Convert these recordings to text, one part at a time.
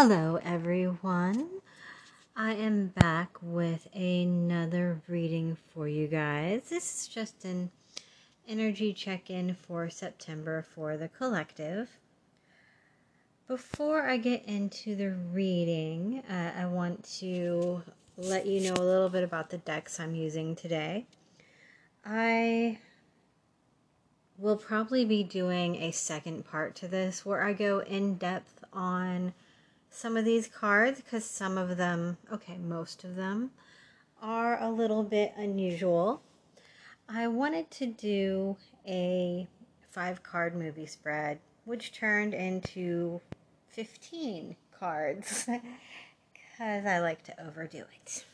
Hello everyone, I am back with another reading for you guys. This is just an energy check-in for September for the collective. Before I get into the reading, I want to let you know a little bit about the decks I'm using today. I will probably be doing a second part to this where I go in depth on some of these cards, because some of them, most of them, are a little bit unusual. I wanted to do a 5-card movie spread, which turned into 15 cards, because I like to overdo it.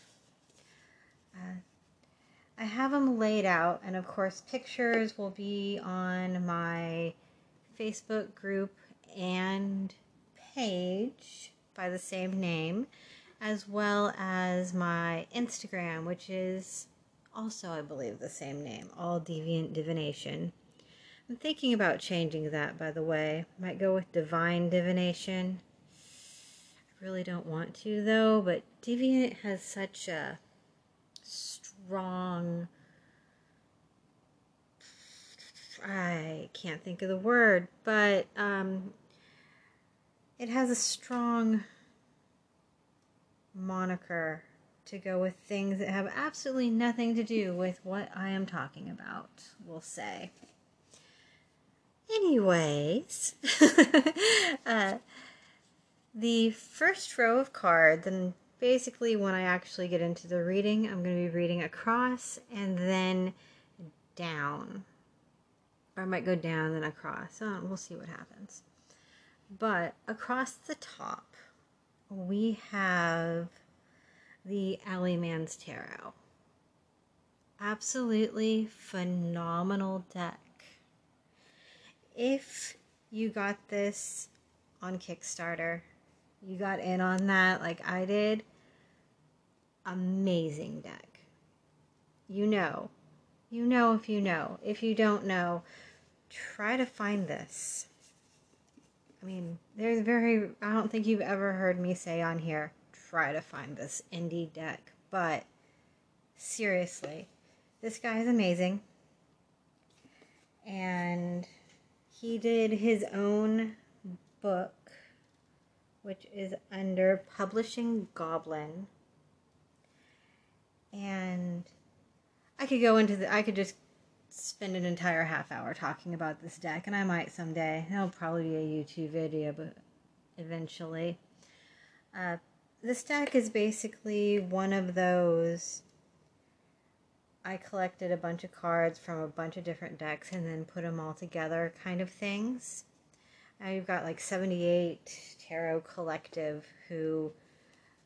I have them laid out, and of course pictures will be on my Facebook group and page by the same name, as well as my Instagram, which is also, I believe, the same name, all Deviant Divination. I'm thinking about changing that, by the way. Might go with Divine Divination. I really don't want to, though, but Deviant has such a strong... I can't think of the word, but it has a strong moniker to go with things that have absolutely nothing to do with what I am talking about, we'll say. Anyways, the first row of cards, and basically when I actually get into the reading, I'm going to be reading across and then down. Or I might go down and across. We'll see what happens. But across the top, we have the Alleyman's Tarot. Absolutely phenomenal deck. If you got this on Kickstarter, you got in on that like I did, amazing deck. You know if you know. If you don't know, try to find this. I mean, I don't think you've ever heard me say on here, try to find this indie deck, but seriously, this guy is amazing, and he did his own book, which is under Publishing Goblin, and I could just spend an entire half hour talking about this deck, and I might someday. It'll probably be a YouTube video, but eventually. This deck is basically one of those, I collected a bunch of cards from a bunch of different decks and then put them all together kind of things. You've got like 78 Tarot Collective, who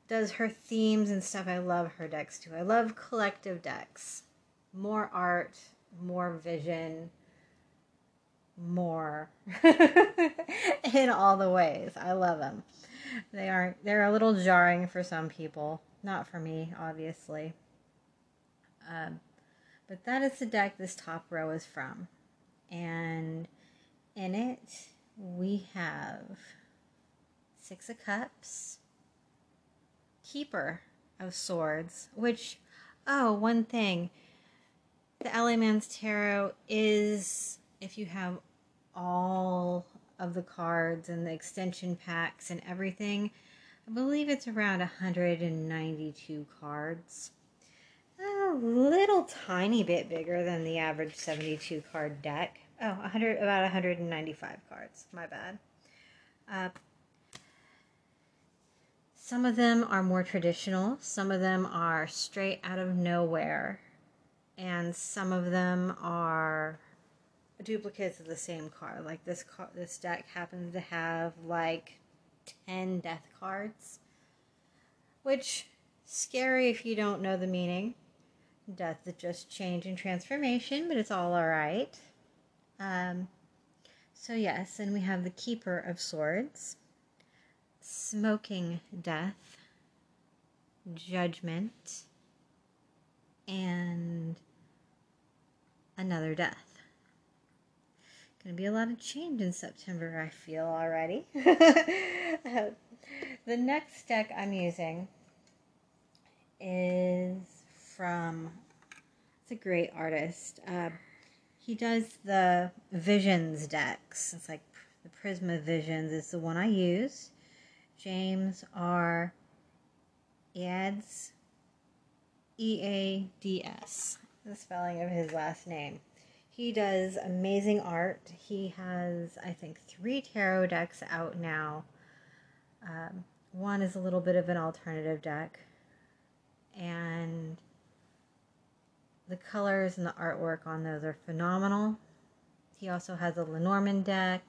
does her themes and stuff. I love her decks too. I love collective decks. More art, more vision, more in all the ways. I love them. They're a little jarring for some people, not for me, obviously. But that is the deck this top row is from, and in it we have 6 of Cups, Keeper of Swords, which, one thing. The Alleyman's Tarot is, if you have all of the cards and the extension packs and everything, I believe it's around 192 cards. A little tiny bit bigger than the average 72 card deck. About 195 cards, my bad. Some of them are more traditional, some of them are straight out of nowhere, and some of them are duplicates of the same card. Like this deck happens to have like 10 death cards, which, scary if you don't know the meaning. Death is just change and transformation, but it's all right. So yes, and we have the Keeper of Swords, Smoking Death, Judgment, and another death. Gonna be a lot of change in September, I feel already. The next deck I'm using is from, it's a great artist. He does the Visions decks. It's like the Prisma Visions is the one I use. James R. Eads, E-A-D-S, the spelling of his last name. He does amazing art. He has, I think, 3 tarot decks out now. One is a little bit of an alternative deck. And the colors and the artwork on those are phenomenal. He also has a Lenormand deck.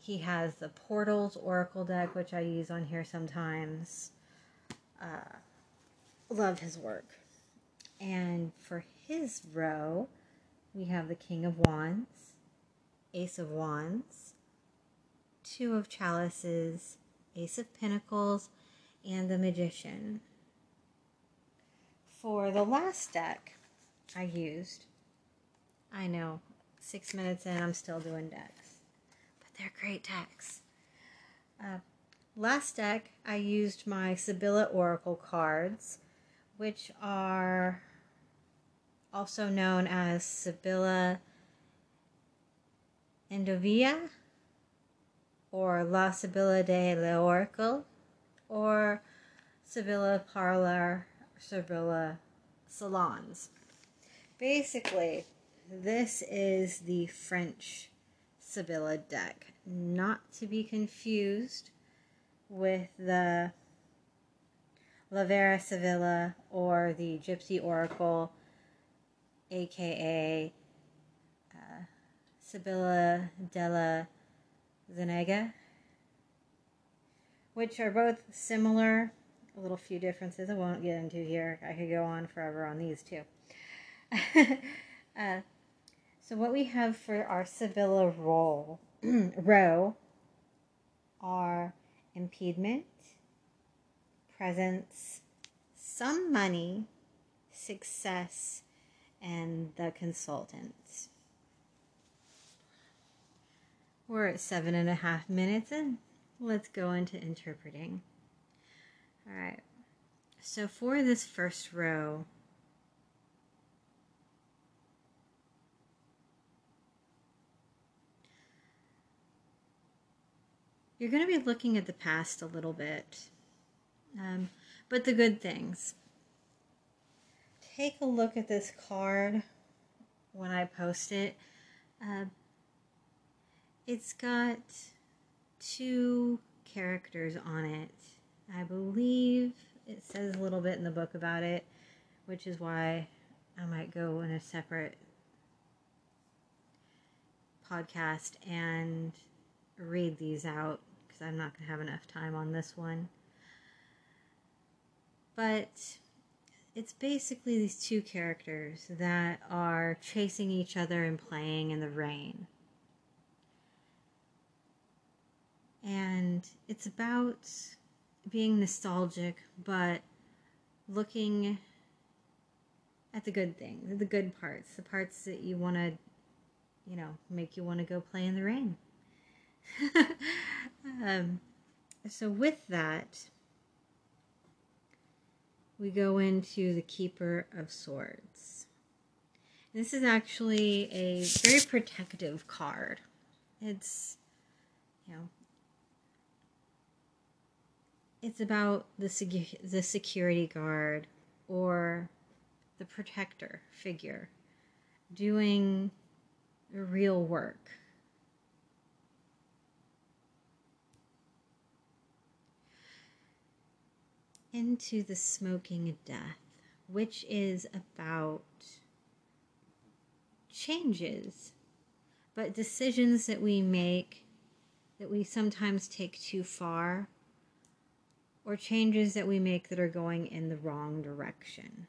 He has the Portals Oracle deck, which I use on here sometimes. Love his work. And for his row, we have the King of Wands, Ace of Wands, Two of Chalices, Ace of Pentacles, and the Magician. For the last deck I used, I know, 6 minutes in, I'm still doing decks, but they're great decks. Last deck, I used my Sibilla Oracle cards, which are also known as Sibilla Endovia, or La Sibilla de l'Oracle, or Sibilla Parlor, Sibilla Salons. Basically, this is the French Sibilla deck, not to be confused with the La Vera Sibilla or the Gypsy Oracle, aka Sibilla Della Zenega, which are both similar, a little few differences I won't get into here. I could go on forever on these two. So what we have for our Sibilla row are impediment, presence, some money, success, and the consultants. We're at 7.5 minutes in. Let's go into interpreting. All right. So for this first row, you're going to be looking at the past a little bit, but the good things. Take a look at this card when I post it. It's got 2 characters on it. I believe it says a little bit in the book about it, which is why I might go in a separate podcast and read these out, because I'm not going to have enough time on this one. But it's basically these 2 characters that are chasing each other and playing in the rain. And it's about being nostalgic, but looking at the good things, the good parts, the parts that you want to, you know, make you want to go play in the rain. So with that, we go into the Keeper of Swords. And this is actually a very protective card. It's, you know, it's about the security guard or the protector figure doing real work. Into the Smoking Death, which is about changes, but decisions that we make that we sometimes take too far, or changes that we make that are going in the wrong direction.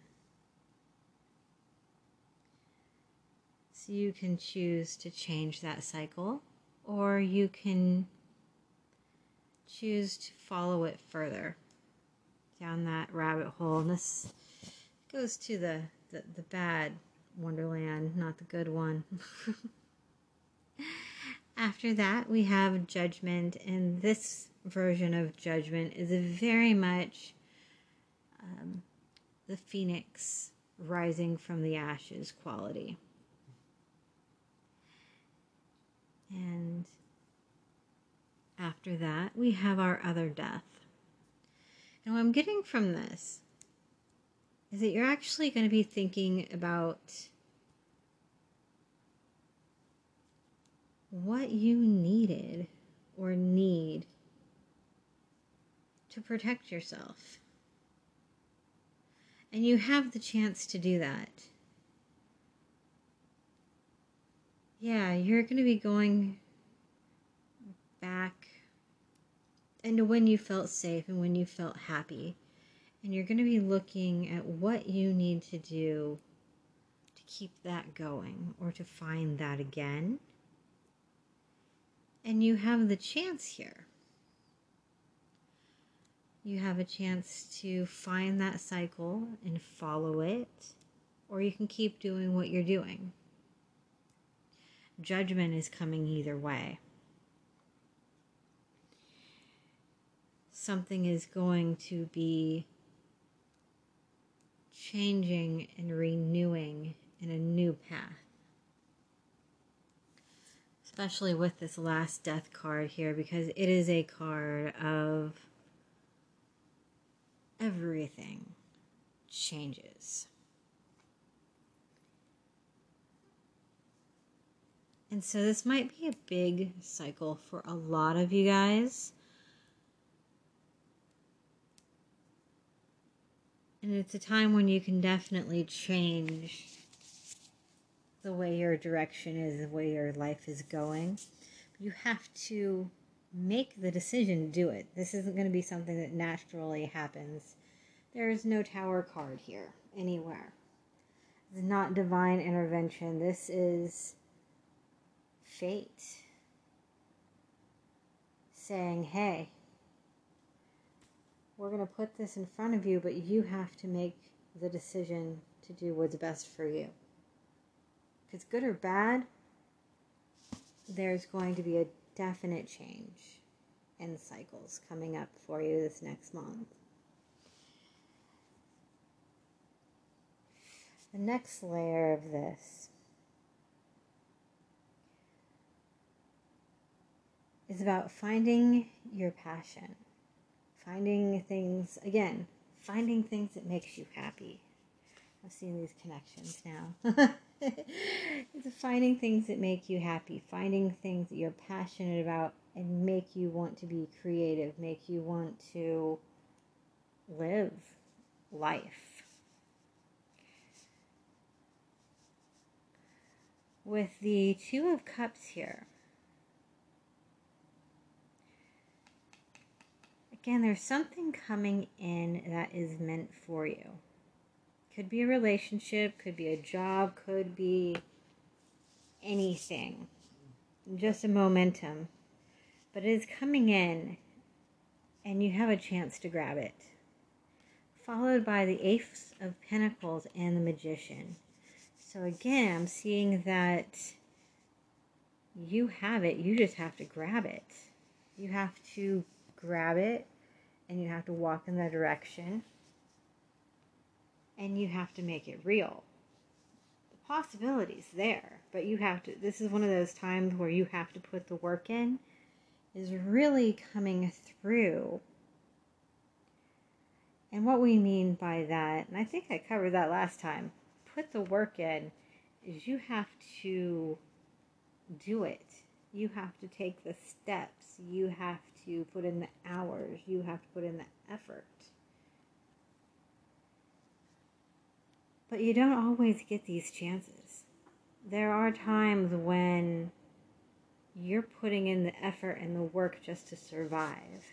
So you can choose to change that cycle, or you can choose to follow it further down that rabbit hole. And this goes to the bad wonderland, not the good one. After that, we have Judgment, and this version of judgment is very much the phoenix rising from the ashes quality. And after that, we have our other death. And what I'm getting from this is that you're actually going to be thinking about what you needed or need to protect yourself. And you have the chance to do that. Yeah, you're going to be going back into when you felt safe and when you felt happy. And you're going to be looking at what you need to do to keep that going or to find that again. And you have the chance here. You have a chance to find that cycle and follow it, or you can keep doing what you're doing. Judgment is coming either way. Something is going to be changing and renewing in a new path. Especially with this last death card here, because it is a card of everything changes. And so this might be a big cycle for a lot of you guys. And it's a time when you can definitely change the way your direction is, the way your life is going. You have to make the decision to do it. This isn't going to be something that naturally happens. There is no tower card here anywhere. It's not divine intervention. This is fate saying, hey, we're going to put this in front of you, but you have to make the decision to do what's best for you. Because good or bad, there's going to be a definite change in cycles coming up for you this next month. The next layer of this is about finding your passion, finding things that makes you happy. I'm seeing these connections now. It's finding things that make you happy, finding things that you're passionate about and make you want to be creative, make you want to live life. With the Two of Cups here, again, there's something coming in that is meant for you. Could be a relationship, could be a job, could be anything. Just a momentum. But it is coming in, and you have a chance to grab it. Followed by the Ace of Pentacles and the Magician. So again, I'm seeing that you have it, you just have to grab it. You have to grab it. And you have to walk in that direction. And you have to make it real. The possibility's there. But you have to, this is one of those times where you have to put the work in. Is really coming through. And what we mean by that, and I think I covered that last time. Put the work in. Is you have to do it. You have to take the steps. You have to put in the hours. You have to put in the effort. But you don't always get these chances. There are times when you're putting in the effort and the work just to survive.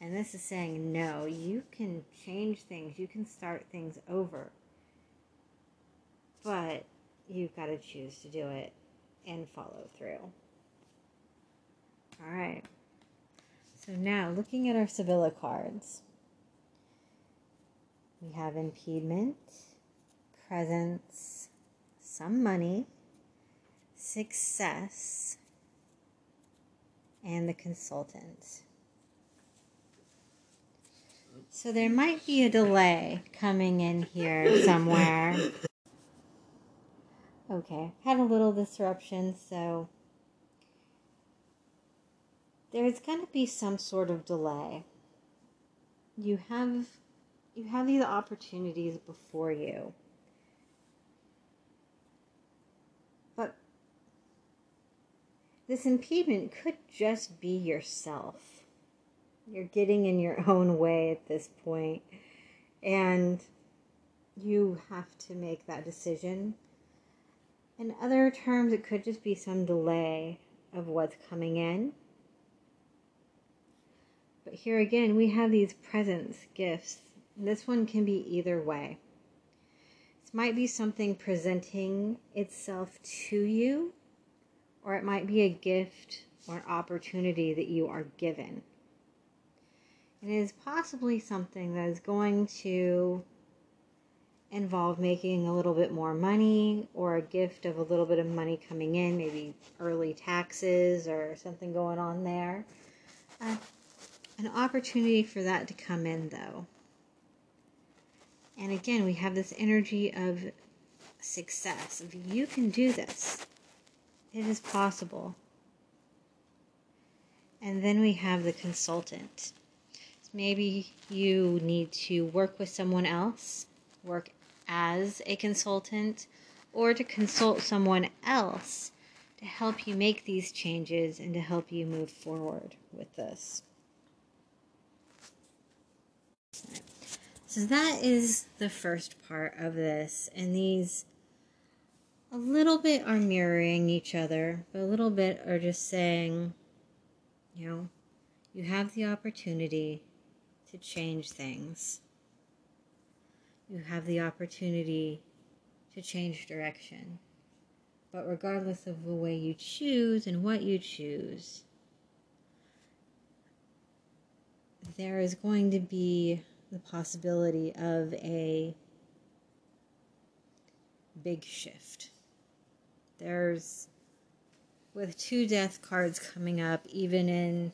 And this is saying, no, you can change things. You can start things over. But you've got to choose to do it and follow through. All right. So now, looking at our Sibilla cards. We have impediment, presence, some money, success, and the consultant. So there might be a delay coming in here somewhere. Okay, had a little disruption, so there's going to be some sort of delay. You have these opportunities before you. But this impediment could just be yourself. You're getting in your own way at this point, and you have to make that decision. In other terms, it could just be some delay of what's coming in. But here again, we have these presents, gifts. This one can be either way. This might be something presenting itself to you, or it might be a gift or an opportunity that you are given. It is possibly something that is going to involve making a little bit more money, or a gift of a little bit of money coming in, maybe early taxes or something going on there. An opportunity for that to come in, though. And again, we have this energy of success. You can do this. It is possible. And then we have the consultant. So maybe you need to work with someone else, work as a consultant, or to consult someone else to help you make these changes and to help you move forward with this. So that is the first part of this, and these a little bit are mirroring each other, but a little bit are just saying, you know, you have the opportunity to change things. You have the opportunity to change direction. But regardless of the way you choose and what you choose, there is going to be the possibility of a big shift. With two death cards coming up, even in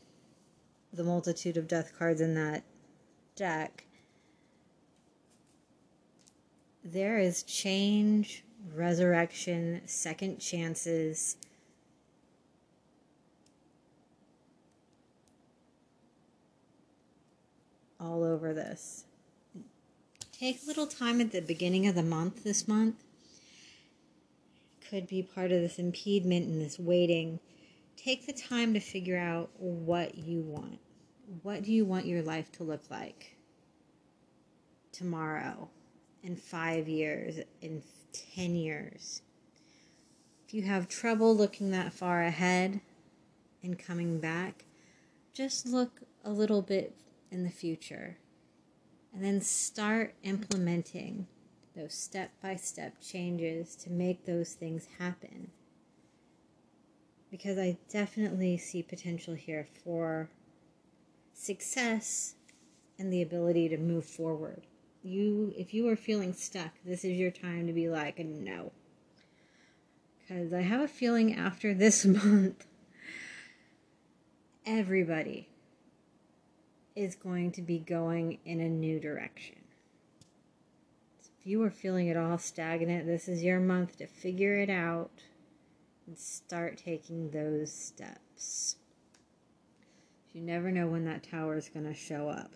the multitude of death cards in that deck, there is change, resurrection, second chances. All over this. Take a little time at the beginning of the month this month. Could be part of this impediment and this waiting. Take the time to figure out what you want. What do you want your life to look like tomorrow? In 5 years, in 10 years. If you have trouble looking that far ahead and coming back, just look a little bit in the future and then start implementing those step-by-step changes to make those things happen. Because I definitely see potential here for success and the ability to move forward. If you are feeling stuck, this is your time to be like, no. Because I have a feeling after this month, everybody is going to be going in a new direction. So if you are feeling at all stagnant, this is your month to figure it out and start taking those steps. You never know when that tower is going to show up.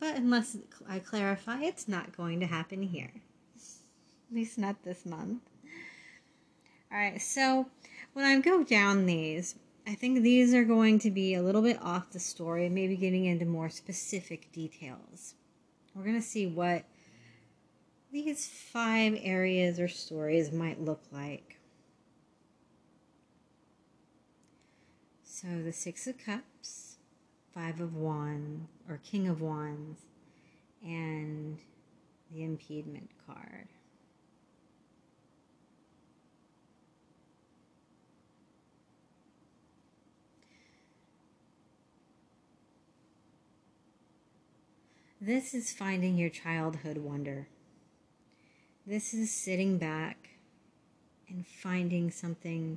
But unless I clarify, it's not going to happen here. At least not this month. Alright, so when I go down these, I think these are going to be a little bit off the story, maybe getting into more specific details. We're going to see what these 5 areas or stories might look like. So the 6 of Cups, 5 of Wands, or King of Wands, and the impediment card. This is finding your childhood wonder. This is sitting back and finding something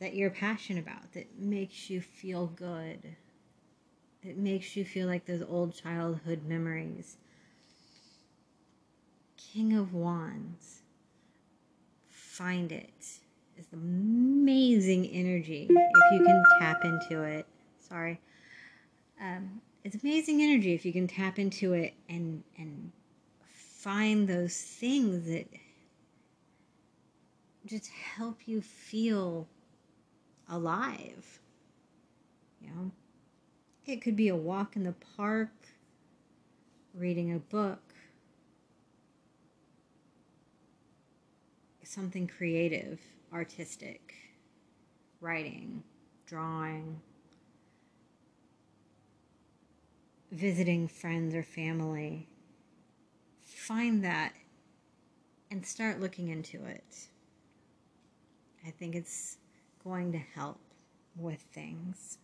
that you're passionate about, that makes you feel good. It makes you feel like those old childhood memories. King of Wands. Find it. It's amazing energy if you can tap into it. Sorry. It's amazing energy if you can tap into it and find those things that just help you feel alive. You know? It could be a walk in the park, reading a book, something creative, artistic, writing, drawing, visiting friends or family. Find that and start looking into it. I think it's going to help with things.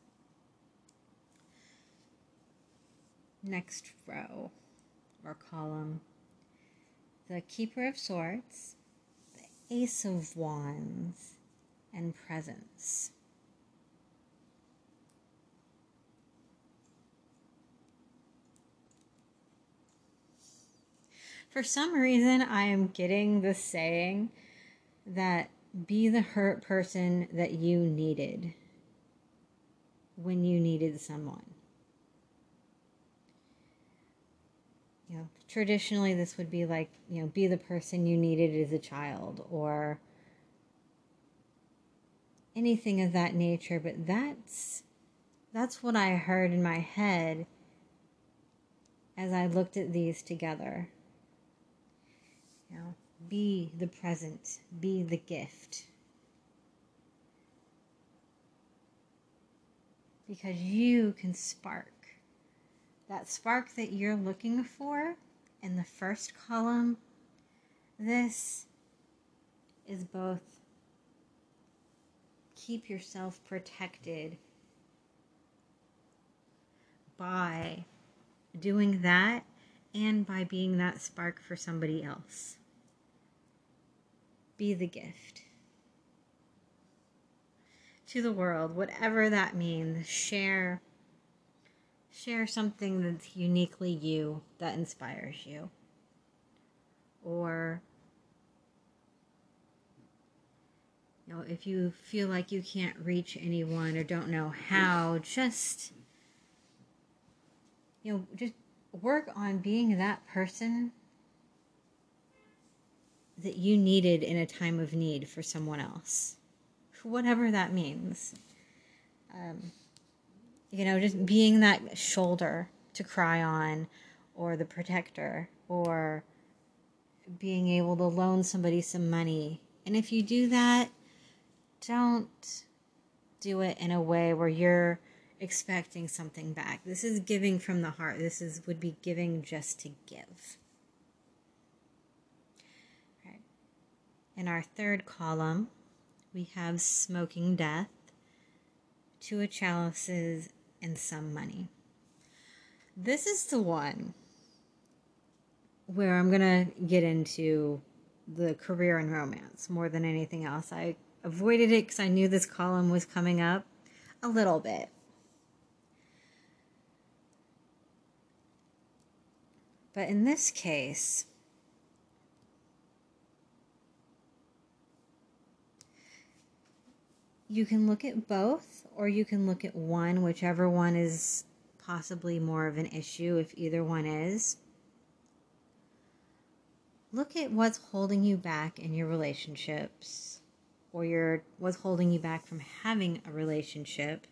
Next row or column, the Keeper of Swords, the Ace of Wands, and Presence. For some reason, I am getting the saying that be the hurt person that you needed when you needed someone. You know, traditionally, this would be like, you know, be the person you needed as a child or anything of that nature. But that's what I heard in my head as I looked at these together. You know, be the present, be the gift. Because you can spark. That spark that you're looking for in the first column, this is both keep yourself protected by doing that and by being that spark for somebody else. Be the gift to the world, whatever that means. Share something that's uniquely you, that inspires you. Or, you know, if you feel like you can't reach anyone or don't know how, just, you know, just work on being that person that you needed in a time of need for someone else. Whatever that means. You know, just being that shoulder to cry on, or the protector, or being able to loan somebody some money. And if you do that, don't do it in a way where you're expecting something back. This is giving from the heart. This would be giving just to give. All right. In our third column, we have Smoking Death, Two of Chalices, and Some Money. This is the one where I'm going to get into the career and romance more than anything else. I avoided it because I knew this column was coming up a little bit. But in this case, you can look at both, or you can look at one, whichever one is possibly more of an issue, if either one is. Look at what's holding you back in your relationships, or what's holding you back from having a relationship,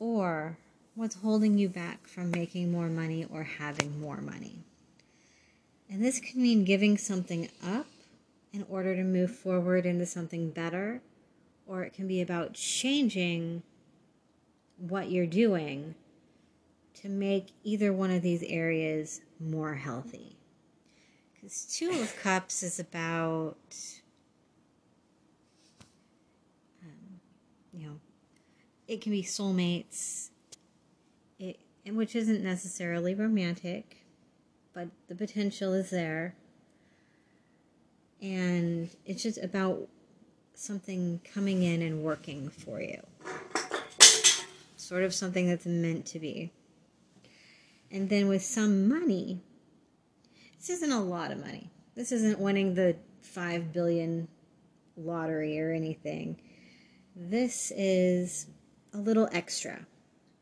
or what's holding you back from making more money or having more money. And this can mean giving something up in order to move forward into something better, or it can be about changing what you're doing to make either one of these areas more healthy. Because Two of Cups is about, you know, it can be soulmates, which isn't necessarily romantic, but the potential is there. And it's just about something coming in and working for you. sort of something that's meant to be. And then with some money, this isn't a lot of money. This isn't winning the $5 billion lottery or anything. This is a little extra.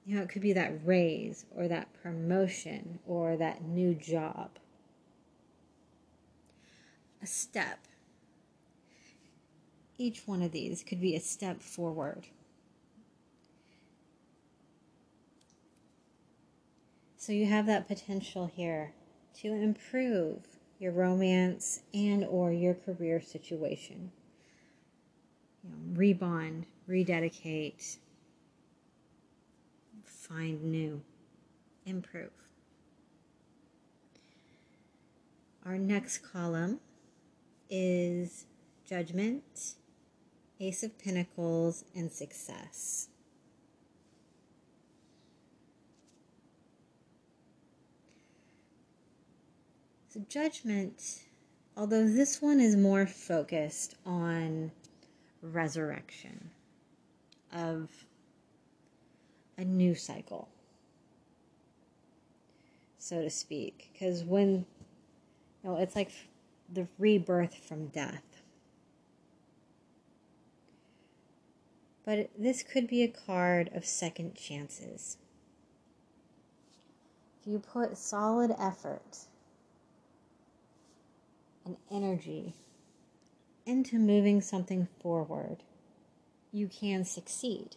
You know, it could be that raise or that promotion or that new job. A step. Each one of these could be a step forward. So you have that potential here to improve your romance and or your career situation. You know, rebond, rededicate, find new, improve. Our next column is Judgment, Ace of Pentacles, and Success. So Judgment, although this one is more focused on resurrection of a new cycle, so to speak, because when, you know, it's like the rebirth from death. But this could be a card of second chances. If you put solid effort and energy into moving something forward, you can succeed.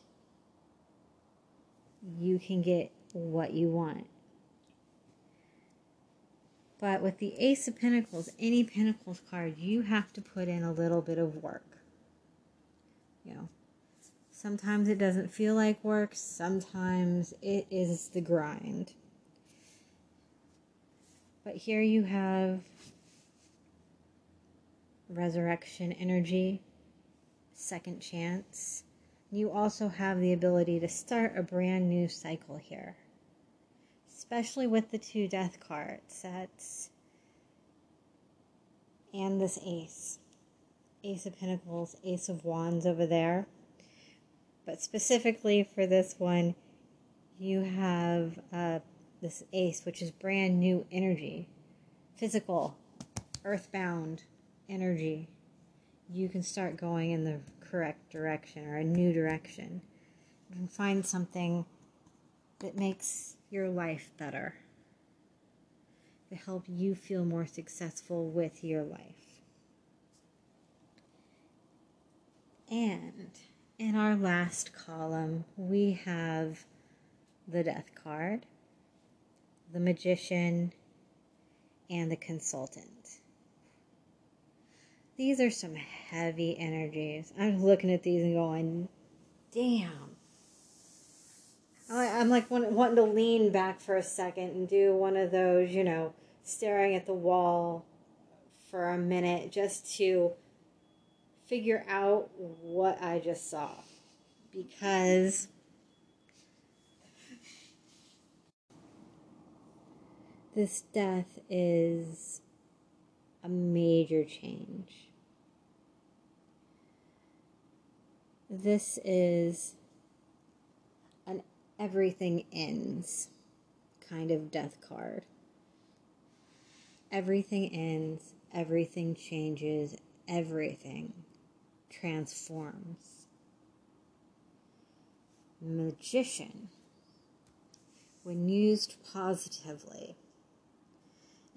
You can get what you want. But with the Ace of Pentacles, any Pentacles card, you have to put in a little bit of work. You know, sometimes it doesn't feel like work, sometimes it is the grind. But here you have resurrection energy, second chance. You also have the ability to start a brand new cycle here. Especially with the two death card sets and this ace. Ace of Pentacles, Ace of Wands over there. But specifically for this one, you have this ace, which is brand new energy. Physical, earthbound energy. You can start going in the correct direction or a new direction. You can find something that makes your life better, to help you feel more successful with your life. And in our last column, we have the Death card, the Magician, and the Consultant. These are some heavy energies. I'm looking at these and going, damn. I'm like wanting to lean back for a second and do one of those, you know, staring at the wall for a minute just to figure out what I just saw. Because this death is a major change. This is an everything ends kind of death card. Everything ends, everything changes, everything transforms. Magician, when used positively,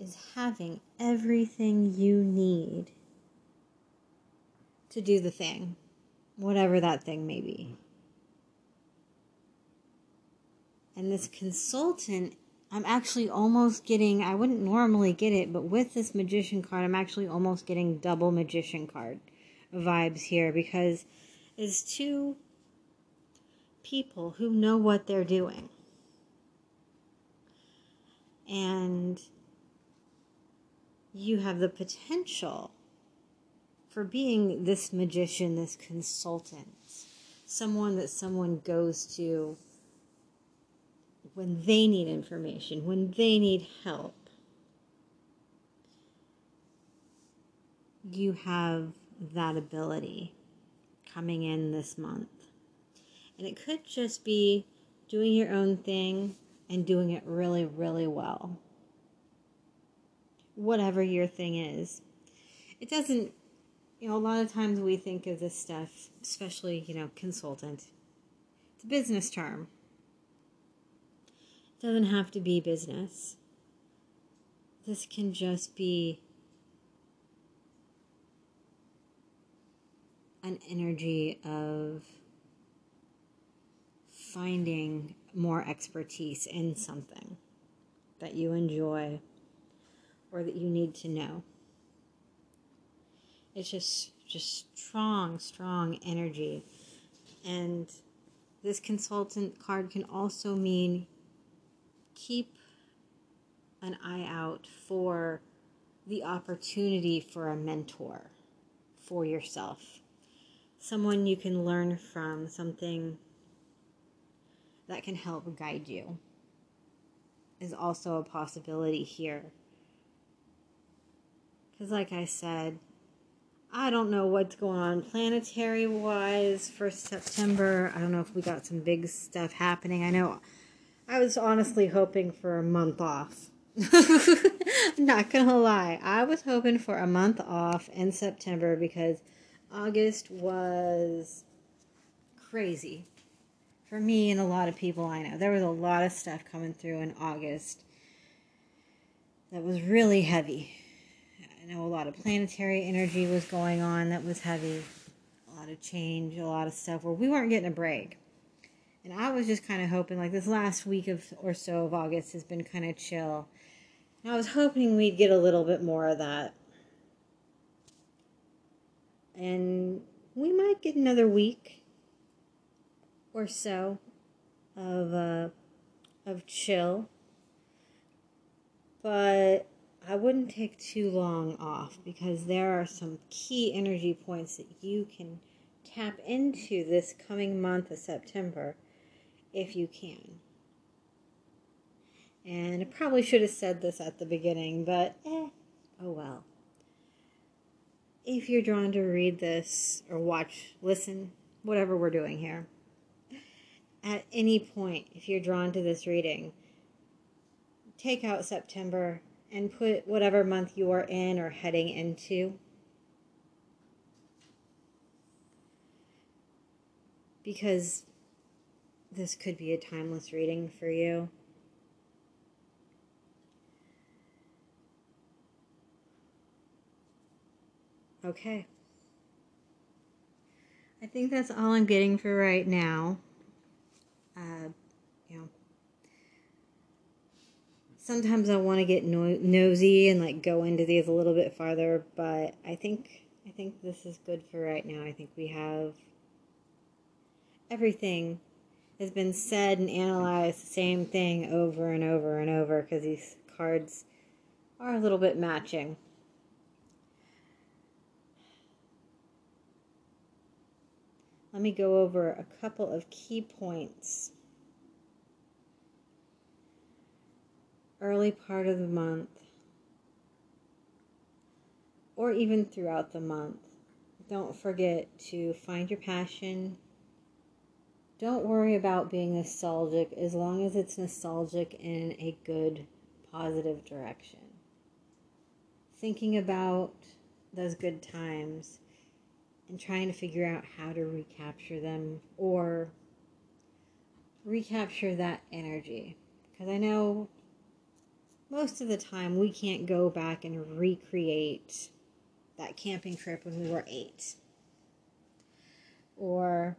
is having everything you need to do the thing, whatever that thing may be. And this Consultant, I'm actually almost getting, I wouldn't normally get it, but with this Magician card, I'm actually almost getting double Magician card vibes here, because it's two people who know what they're doing. And you have the potential for being this magician, this consultant, someone that someone goes to when they need information, when they need help. You have that ability coming in this month. And it could just be doing your own thing and doing it really, really well. Whatever your thing is. It doesn't, you know, a lot of times we think of this stuff, especially, you know, consultant. It's a business term. It doesn't have to be business. This can just be an energy of finding more expertise in something that you enjoy or that you need to know. It's just strong energy. And this consultant card can also mean keep an eye out for the opportunity for a mentor for yourself. Someone you can learn from, something that can help guide you is also a possibility here. Because like I said, I don't know what's going on planetary-wise for September. I don't know if we got some big stuff happening. I know I was honestly hoping for a month off. I'm not going to lie. I was hoping for a month off in September because August was crazy for me and a lot of people I know. There was a lot of stuff coming through in August that was really heavy. I know a lot of planetary energy was going on that was heavy. A lot of change, a lot of stuff where we weren't getting a break. And I was just kind of hoping, like, this last week or so of August has been kind of chill. And I was hoping we'd get a little bit more of that. And we might get another week or so of chill, but I wouldn't take too long off because there are some key energy points that you can tap into this coming month of September if you can. And I probably should have said this at the beginning, but oh well. If you're drawn to read this or watch, listen, whatever we're doing here, at any point, if you're drawn to this reading, take out September and put whatever month you are in or heading into. Because this could be a timeless reading for you. Okay. I think that's all I'm getting for right now. You know, sometimes I want to get nosy and like go into these a little bit farther, but I think this is good for right now. I think we have everything has been said and analyzed the same thing over and over and over because these cards are a little bit matching. Let me go over a couple of key points. Early part of the month, or even throughout the month, don't forget to find your passion. Don't worry about being nostalgic as long as it's nostalgic in a good, positive direction. Thinking about those good times and trying to figure out how to recapture them or recapture that energy. Because I know most of the time we can't go back and recreate that camping trip when we were 8. Or,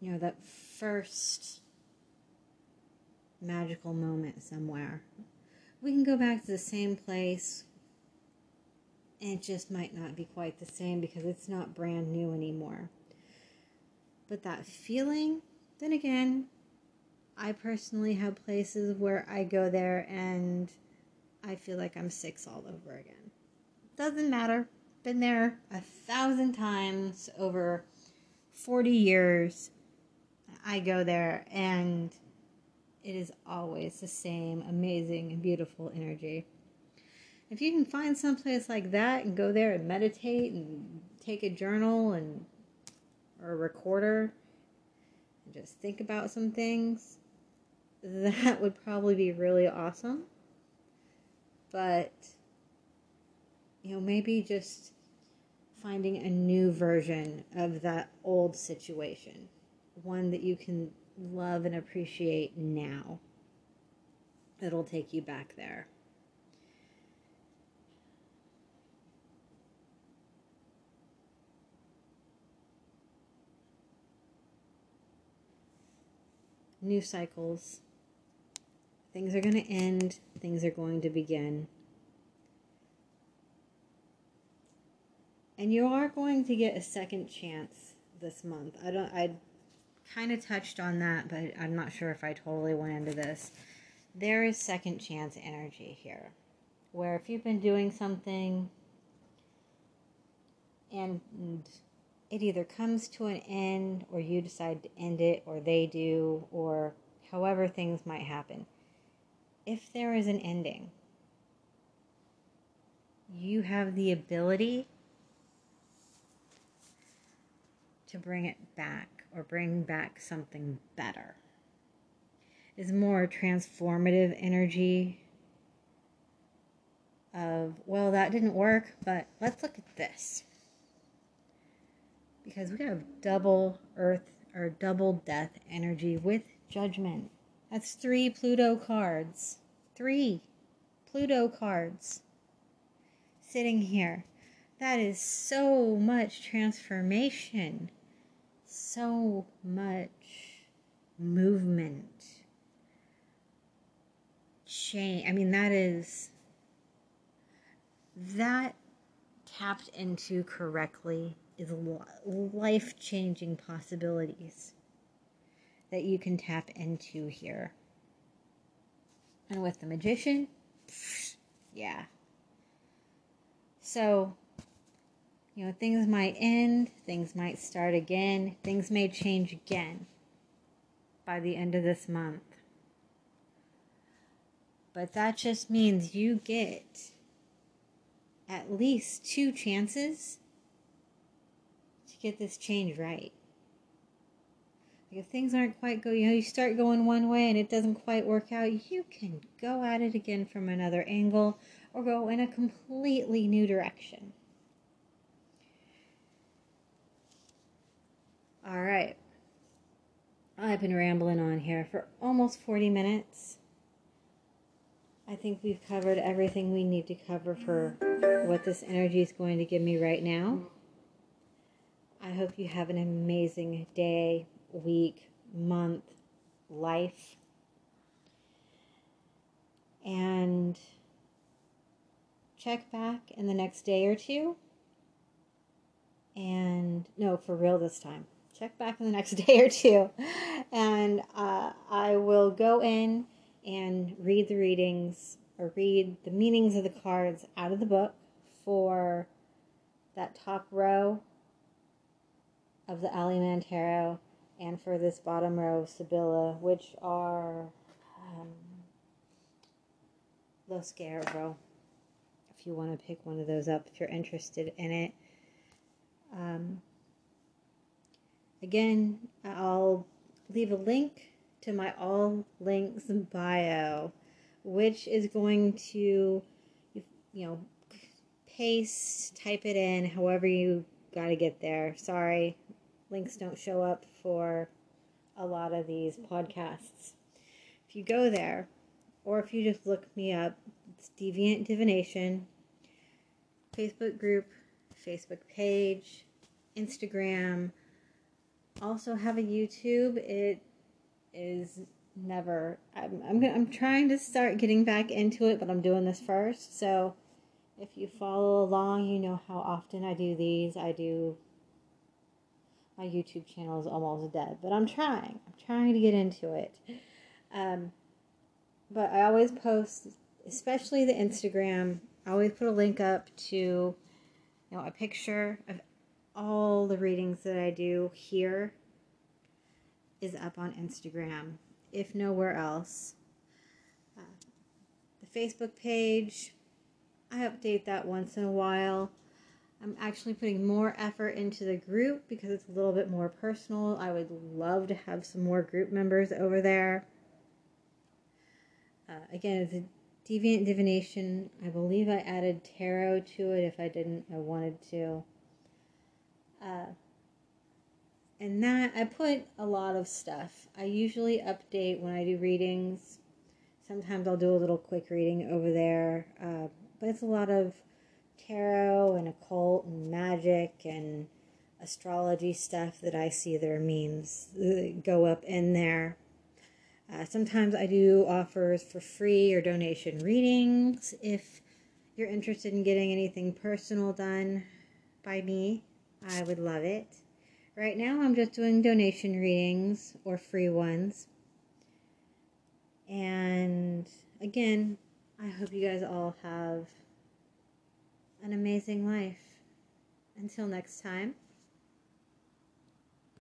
you know, that first magical moment somewhere. We can go back to the same place. And it just might not be quite the same because it's not brand new anymore. But that feeling, then again, I personally have places where I go there and I feel like I'm 6 all over again. Doesn't matter. Been there 1,000 times over 40 years. I go there and it is always the same amazing and beautiful energy. If you can find someplace like that and go there and meditate and take a journal or a recorder and just think about some things, that would probably be really awesome. But, you know, maybe just finding a new version of that old situation. One that you can love and appreciate now. It'll take you back there. New cycles. Things are going to end. Things are going to begin. And you are going to get a second chance this month. I kind of touched on that, but I'm not sure if I totally went into this. There is second chance energy here, where if you've been doing something and it either comes to an end, or you decide to end it, or they do, or however things might happen. If there is an ending, you have the ability to bring it back, or bring back something better. It's more transformative energy of, well, that didn't work, but let's look at this. Because we have double earth or double death energy with judgment. That's 3 Pluto cards. 3 Pluto cards sitting here. That is so much transformation. So much movement. Change. I mean, that tapped into correctly is life-changing possibilities that you can tap into here. And with the Magician, yeah. So, you know, things might end, things might start again, things may change again by the end of this month. But that just means you get at least 2 chances get this change right. Like if things aren't quite going, you know, you start going one way and it doesn't quite work out, you can go at it again from another angle or go in a completely new direction. All right. I've been rambling on here for almost 40 minutes. I think we've covered everything we need to cover for what this energy is going to give me right now. I hope you have an amazing day, week, month, life. And check back in the next day or two. And, no, for real this time. Check back in the next day or two. And I will go in and read the readings, or read the meanings of the cards out of the book for that top row of the Alleyman's Tarot, and for this bottom row, Sibilla, which are Los Garibos, if you want to pick one of those up, if you're interested in it. Again, I'll leave a link to my all links bio, which is going to, you know, paste, type it in, however you got to get there. Sorry. Links don't show up for a lot of these podcasts. If you go there, or if you just look me up, it's Deviant Divination, Facebook group, Facebook page, Instagram. Also have a YouTube. It is never... I'm trying to start getting back into it, but I'm doing this first. So if you follow along, you know how often I do these. My YouTube channel is almost dead, but I'm trying to get into it. But I always post, especially the Instagram, I always put a link up to, you know, a picture of all the readings that I do here is up on Instagram, if nowhere else. The Facebook page, I update that once in a while. I'm actually putting more effort into the group because it's a little bit more personal. I would love to have some more group members over there. Again, it's a Deviant Divination. I believe I added tarot to it. If I didn't, I wanted to. And that, I put a lot of stuff. I usually update when I do readings. Sometimes I'll do a little quick reading over there. But it's a lot of tarot and occult and magic and astrology stuff that I see their memes go up in there. Sometimes I do offers for free or donation readings if you're interested in getting anything personal done by me. I would love it. Right now I'm just doing donation readings or free ones. And again, I hope you guys all have an amazing life. Until next time.